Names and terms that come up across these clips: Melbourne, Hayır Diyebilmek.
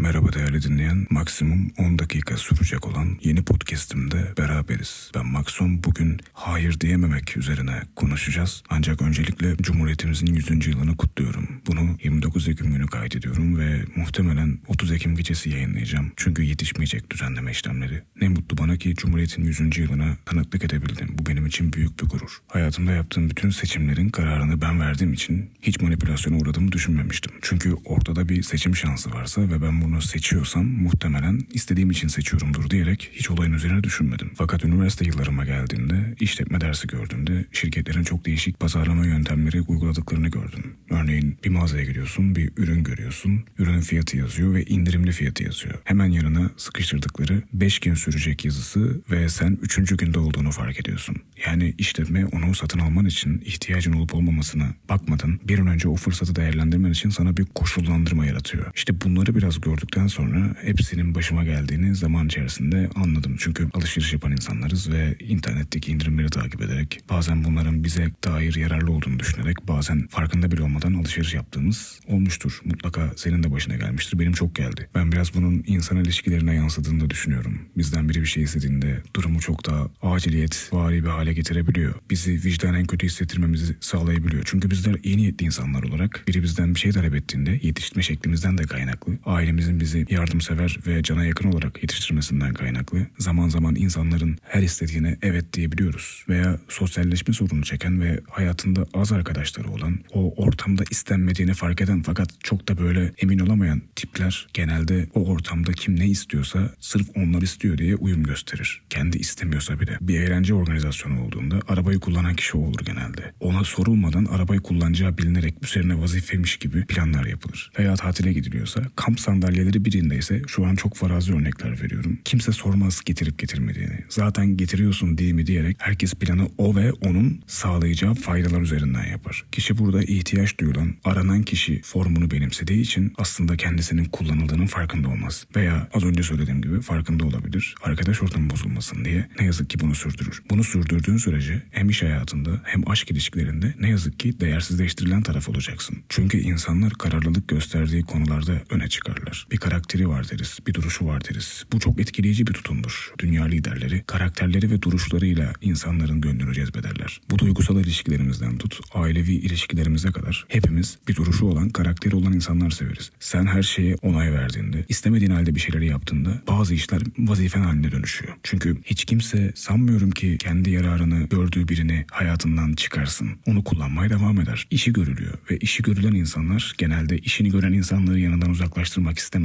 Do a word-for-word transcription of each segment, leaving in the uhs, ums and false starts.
Merhaba değerli dinleyen, maksimum on dakika sürecek olan yeni podcastimde beraberiz. Ben Maxon, bugün hayır diyememek üzerine konuşacağız. Ancak öncelikle Cumhuriyetimizin yüzüncü yılını kutluyorum. Bunu yirmi dokuz Ekim günü kaydediyorum ve muhtemelen otuz Ekim gecesi yayınlayacağım. Çünkü yetişmeyecek düzenleme işlemleri. Ne mutlu bana ki Cumhuriyetin yüzüncü yılına tanıklık edebildim. Bu benim için büyük bir gurur. Hayatımda yaptığım bütün seçimlerin kararını ben verdiğim için hiç manipülasyona uğradığımı düşünmemiştim. Çünkü ortada bir seçim şansı varsa ve ben bunu Bunu seçiyorsam muhtemelen istediğim için seçiyorumdur diyerek hiç olayın üzerine düşünmedim. Fakat üniversite yıllarıma geldiğimde, işletme dersi gördüğümde şirketlerin çok değişik pazarlama yöntemleri uyguladıklarını gördüm. Örneğin bir mağazaya giriyorsun, bir ürün görüyorsun, ürünün fiyatı yazıyor ve indirimli fiyatı yazıyor. Hemen yanına sıkıştırdıkları beş gün sürecek yazısı ve sen üçüncü günde olduğunu fark ediyorsun. Yani işletme onu satın alman için ihtiyacın olup olmamasına bakmadan bir an önce o fırsatı değerlendirmen için sana bir koşullandırma yaratıyor. İşte bunları biraz gördüm. Olduktan sonra hepsinin başıma geldiğini zaman içerisinde anladım. Çünkü alışveriş yapan insanlarız ve internetteki indirimleri takip ederek, bazen bunların bize dair yararlı olduğunu düşünerek, bazen farkında bile olmadan alışveriş yaptığımız olmuştur. Mutlaka senin de başına gelmiştir. Benim çok geldi. Ben biraz bunun insan ilişkilerine yansıdığını da düşünüyorum. Bizden biri bir şey istediğinde durumu çok daha aciliyet vari bir hale getirebiliyor. Bizi vicdanen kötü hissettirmemizi sağlayabiliyor. Çünkü bizler iyi niyetli insanlar olarak biri bizden bir şey talep ettiğinde yetiştirme şeklimizden de kaynaklı, ailemiz bizi yardımsever ve cana yakın olarak yetiştirmesinden kaynaklı zaman zaman insanların her istediğine evet diyebiliyoruz. Veya sosyalleşme sorunu çeken ve hayatında az arkadaşları olan, o ortamda istenmediğini fark eden fakat çok da böyle emin olamayan tipler genelde o ortamda kim ne istiyorsa sırf onlar istiyor diye uyum gösterir. Kendi istemiyorsa bile. Bir eğlence organizasyonu olduğunda arabayı kullanan kişi o olur genelde. Ona sorulmadan arabayı kullanacağı bilinerek üzerine vazifeymiş gibi planlar yapılır. Veya tatile gidiliyorsa kamp sandalye birinde ise, şu an çok farazi örnekler veriyorum, kimse sormaz getirip getirmediğini. Zaten getiriyorsun değil mi diyerek herkes planı o ve onun sağlayacağı faydalar üzerinden yapar. Kişi burada ihtiyaç duyulan, aranan kişi formunu benimsediği için aslında kendisinin kullanıldığının farkında olmaz. Veya az önce söylediğim gibi farkında olabilir. Arkadaş ortamı bozulmasın diye ne yazık ki bunu sürdürür. Bunu sürdürdüğün sürece hem iş hayatında hem aşk ilişkilerinde ne yazık ki değersizleştirilen taraf olacaksın. Çünkü insanlar kararlılık gösterdiği konularda öne çıkarlar. Bir karakteri var deriz, bir duruşu var deriz. Bu çok etkileyici bir tutumdur. Dünya liderleri karakterleri ve duruşlarıyla insanların gönlünü cezbederler. Bu duygusal ilişkilerimizden tut, ailevi ilişkilerimize kadar hepimiz bir duruşu olan, karakteri olan insanlar severiz. Sen her şeye onay verdiğinde, istemediğin halde bir şeyleri yaptığında bazı işler vazifen haline dönüşüyor. Çünkü hiç kimse sanmıyorum ki kendi yararını gördüğü birini hayatından çıkarsın. Onu kullanmaya devam eder. İşi görülüyor ve işi görülen insanlar genelde işini gören insanları yanından uzaklaştırmak ister.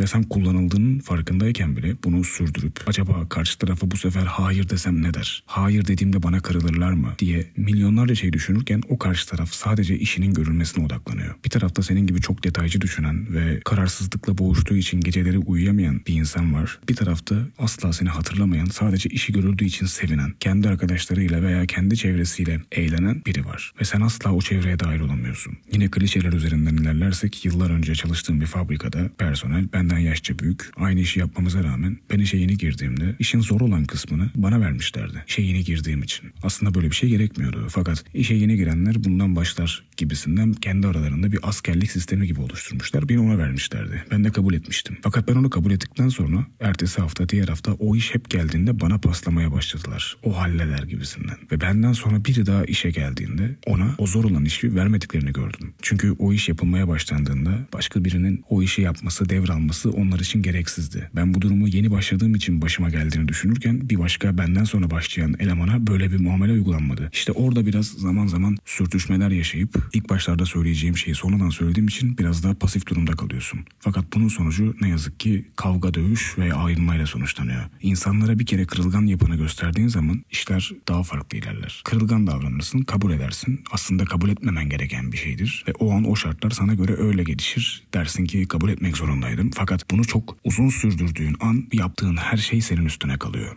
Ve sen kullanıldığının farkındayken bile bunu sürdürüp acaba karşı tarafa bu sefer hayır desem ne der? Hayır dediğimde bana kırılırlar mı? Diye milyonlarca şey düşünürken o karşı taraf sadece işinin görülmesine odaklanıyor. Bir tarafta senin gibi çok detaycı düşünen ve kararsızlıkla boğuştuğu için geceleri uyuyamayan bir insan var. Bir tarafta asla seni hatırlamayan, sadece işi görüldüğü için sevinen, kendi arkadaşlarıyla veya kendi çevresiyle eğlenen biri var. Ve sen asla o çevreye dahil olamıyorsun. Yine klişeler üzerinden ilerlersek, yıllar önce çalıştığım bir fabrikada personel Personel, benden yaşça büyük, aynı işi yapmamıza rağmen ben işe yeni girdiğimde işin zor olan kısmını bana vermişlerdi. İşe yeni girdiğim için. Aslında böyle bir şey gerekmiyordu fakat işe yeni girenler bundan başlar gibisinden kendi aralarında bir askerlik sistemi gibi oluşturmuşlar. Beni ona vermişlerdi. Ben de kabul etmiştim. Fakat ben onu kabul ettikten sonra ertesi hafta, diğer hafta o iş hep geldiğinde bana paslamaya başladılar. O halleder gibisinden. Ve benden sonra biri daha işe geldiğinde ona o zor olan işi vermediklerini gördüm. Çünkü o iş yapılmaya başlandığında başka birinin o işi yapması, devralması onlar için gereksizdi. Ben bu durumu yeni başladığım için başıma geldiğini düşünürken bir başka benden sonra başlayan elemana böyle bir muamele uygulanmadı. İşte orada biraz zaman zaman sürtüşmeler yaşayıp ilk başlarda söyleyeceğim şeyi sonradan söylediğim için biraz daha pasif durumda kalıyorsun. Fakat bunun sonucu ne yazık ki kavga, dövüş ve ayrılmayla sonuçlanıyor. İnsanlara bir kere kırılgan yapını gösterdiğin zaman işler daha farklı ilerler. Kırılgan davranırsın, kabul edersin. Aslında kabul etmemen gereken bir şeydir ve o an o şartlar sana göre öyle gelişir. Dersin ki kabul etmek zorundayım. Fakat bunu çok uzun sürdürdüğün an yaptığın her şey senin üstüne kalıyor.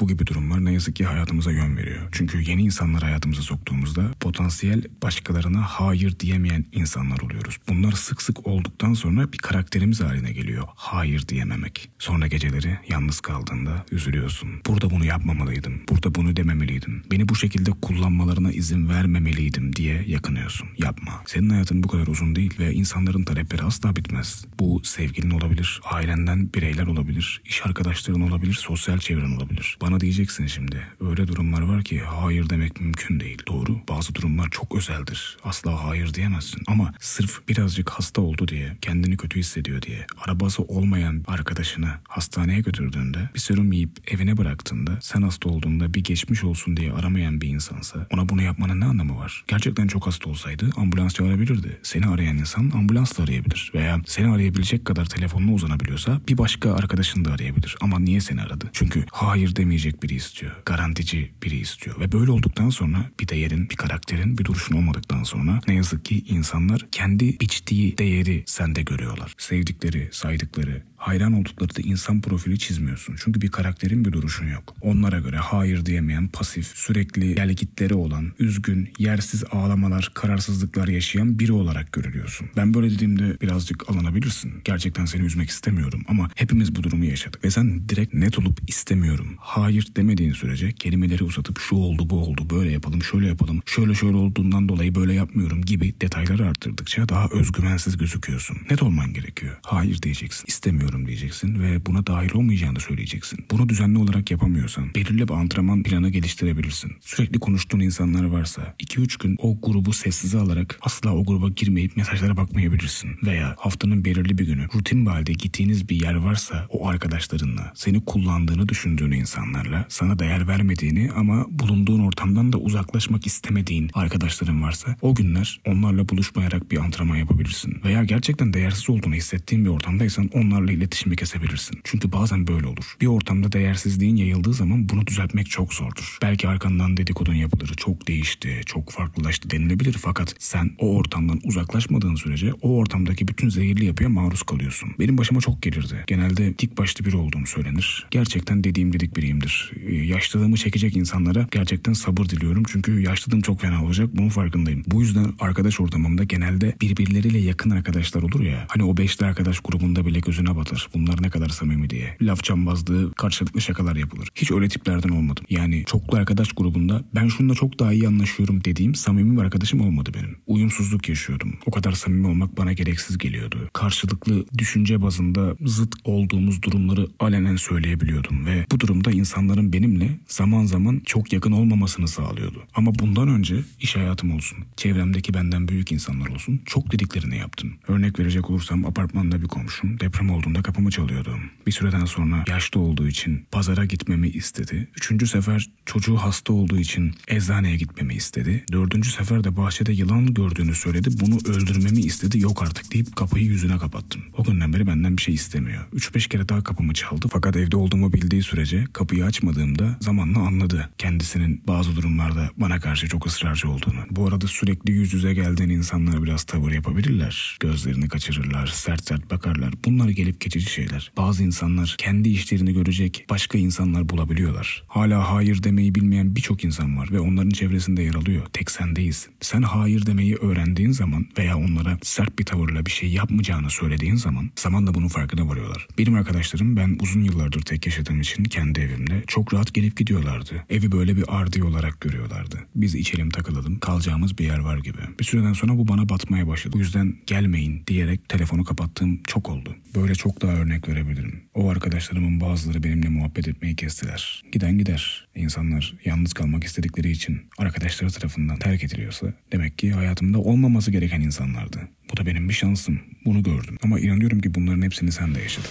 Bu gibi durumlar ne yazık ki hayatımıza yön veriyor. Çünkü yeni insanları hayatımıza soktuğumuzda potansiyel başkalarına hayır diyemeyen insanlar oluyoruz. Bunlar sık sık olduktan sonra bir karakterimiz haline geliyor. Hayır diyememek. Sonra geceleri yalnız kaldığında üzülüyorsun. Burada bunu yapmamalıydım. Burada bunu dememeliydim. Beni bu şekilde kullanmalarına izin vermemeliydim diye yakınıyorsun. Yapma. Senin hayatın bu kadar uzun değil ve insanların talepleri asla bitmez. Bu sevgilin olabilir, ailenden bireyler olabilir, iş arkadaşların olabilir, sosyal çevren olabilir. Bana diyeceksin şimdi, öyle durumlar var ki hayır demek mümkün değil. Doğru, bazı durumlar çok özeldir. Asla hayır diyemezsin. Ama sırf birazcık hasta oldu diye, kendini kötü hissediyor diye, arabası olmayan arkadaşını hastaneye götürdüğünde, bir serum yiyip evine bıraktığında, sen hasta olduğunda bir geçmiş olsun diye aramayan bir insansa, ona bunu yapmanın ne anlamı var? Gerçekten çok hasta olsaydı ambulans çağırabilirdi. Seni arayan insan ambulansla arayabilir. Veya seni arayabilecek kadar telefonuna uzanabiliyorsa bir başka arkadaşını da arayabilir. Ama niye seni aradı? Çünkü hayır demeyecek biri istiyor. Garantici biri istiyor. Ve böyle olduktan sonra bir değerin, bir karakterin, bir duruşun olmadıktan sonra ne yazık ki insanlar kendi biçtiği değeri sende görüyorlar. Sevdikleri, saydıkları, hayran oldukları da insan profili çizmiyorsun. Çünkü bir karakterin, bir duruşun yok. Onlara göre hayır diyemeyen, pasif, sürekli gelgitleri olan, üzgün, yersiz ağlamalar, kararsızlıklar yaşayan biri olarak görülüyorsun. Ben böyle dediğimde birazcık alınabilirsin. Gerçekten seni üzmek istemiyorum ama hepimiz bu durumu yaşadık. Ve sen direkt net olup istemiyorum, hayır demediğin sürece kelimeleri uzatıp şu oldu, bu oldu, böyle yapalım, şöyle yapalım, şöyle şöyle olduğundan dolayı böyle yapmıyorum gibi detayları arttırdıkça daha özgüvensiz gözüküyorsun. Net olman gerekiyor. Hayır diyeceksin, istemiyorum diyeceksin ve buna dahil olmayacağını söyleyeceksin. Bunu düzenli olarak yapamıyorsan belirli bir antrenman planı geliştirebilirsin. Sürekli konuştuğun insanlar varsa iki üç gün o grubu sessize alarak asla o gruba girmeyip mesajlara bakmayabilirsin. Veya haftanın belirli bir günü rutin bir halde gittiğiniz bir yer varsa o arkadaşlarınla, seni kullandığını düşündüğün insanlarla, sana değer vermediğini ama bulunduğun ortamdan da uzaklaşmak istemediğin arkadaşların varsa o günler onlarla buluşmayarak bir antrenman yapabilirsin. Veya gerçekten değersiz olduğunu hissettiğin bir ortamdaysan onlarla iletişimi kesebilirsin. Çünkü bazen böyle olur. Bir ortamda değersizliğin yayıldığı zaman bunu düzeltmek çok zordur. Belki arkandan dedikodun yapılır, çok değişti, çok farklılaştı denilebilir fakat sen o ortamdan uzaklaşmadığın sürece o ortamdaki bütün zehirli yapıya maruz kalıyorsun. Benim başıma çok gelirdi. Genelde dik başlı biri olduğum söylenir. Gerçekten dediğim dedik biriyimdir. Yaşlılığımı çekecek insanlara gerçekten sabır diliyorum çünkü yaşlılığım çok fena olacak, bunun farkındayım. Bu yüzden arkadaş ortamımda genelde birbirleriyle yakın arkadaşlar olur ya, hani o beşli arkadaş grubunda bile gözüne batır. Bunlar ne kadar samimi diye. Laf cambazlığı, karşılıklı şakalar yapılır. Hiç öyle tiplerden olmadım. Yani çoklu arkadaş grubunda ben şununla çok daha iyi anlaşıyorum dediğim samimi bir arkadaşım olmadı benim. Uyumsuzluk yaşıyordum. O kadar samimi olmak bana gereksiz geliyordu. Karşılıklı düşünce bazında zıt olduğumuz durumları alenen söyleyebiliyordum ve bu durumda insanların benimle zaman zaman çok yakın olmamasını sağlıyordu. Ama bundan önce iş hayatım olsun, çevremdeki benden büyük insanlar olsun, çok dediklerini yaptım. Örnek verecek olursam apartmanda bir komşum deprem olduğunda kapımı çalıyordu. Bir süreden sonra yaşlı olduğu için pazara gitmemi istedi. Üçüncü sefer çocuğu hasta olduğu için eczaneye gitmemi istedi. Dördüncü sefer de bahçede yılan gördüğünü söyledi. Bunu öldürmemi istedi. Yok artık deyip kapıyı yüzüne kapattım. O günden beri benden bir şey istemiyor. Üç beş kere daha kapımı çaldı. Fakat evde olduğumu bildiği sürece kapıyı açmadığımda zamanla anladı. Kendisinin bazı durumlarda bana karşı çok ısrarcı olduğunu. Bu arada sürekli yüz yüze geldiğin insanlar biraz tavır yapabilirler. Gözlerini kaçırırlar. Sert sert bakarlar. Bunlar gelip geçici şeyler. Bazı insanlar kendi işlerini görecek başka insanlar bulabiliyorlar. Hala hayır demeyi bilmeyen birçok insan var ve onların çevresinde yer alıyor. Tek sen değilsin. Sen hayır demeyi öğrendiğin zaman veya onlara sert bir tavırla bir şey yapmayacağını söylediğin zaman zamanla bunun farkına varıyorlar. Benim arkadaşlarım ben uzun yıllardır tek yaşadığım için kendi evimde çok rahat gelip gidiyorlardı. Evi böyle bir ardiye olarak görüyorlardı. Biz içelim takılalım, kalacağımız bir yer var gibi. Bir süreden sonra bu bana batmaya başladı. Bu yüzden gelmeyin diyerek telefonu kapattığım çok oldu. Böyle çok daha örnek verebilirim. O arkadaşlarımın bazıları benimle muhabbet etmeyi kestiler. Giden gider. İnsanlar yalnız kalmak istedikleri için arkadaşları tarafından terk ediliyorsa demek ki hayatımda olmaması gereken insanlardı. Bu da benim bir şansım. Bunu gördüm. Ama inanıyorum ki bunların hepsini sen de yaşadın.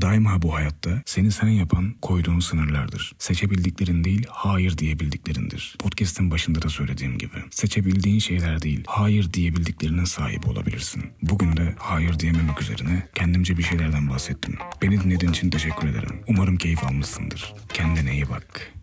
Daima bu hayatta seni sen yapan koyduğun sınırlardır. Seçebildiklerin değil, hayır diyebildiklerindir. Podcast'ın başında da söylediğim gibi. Seçebildiğin şeyler değil, hayır diyebildiklerinin sahibi olabilirsin. Bugün de hayır diyememek üzerine kendimce bir şeylerden bahsettim. Beni dinlediğin için teşekkür ederim. Umarım keyif almışsındır. Kendine iyi bak.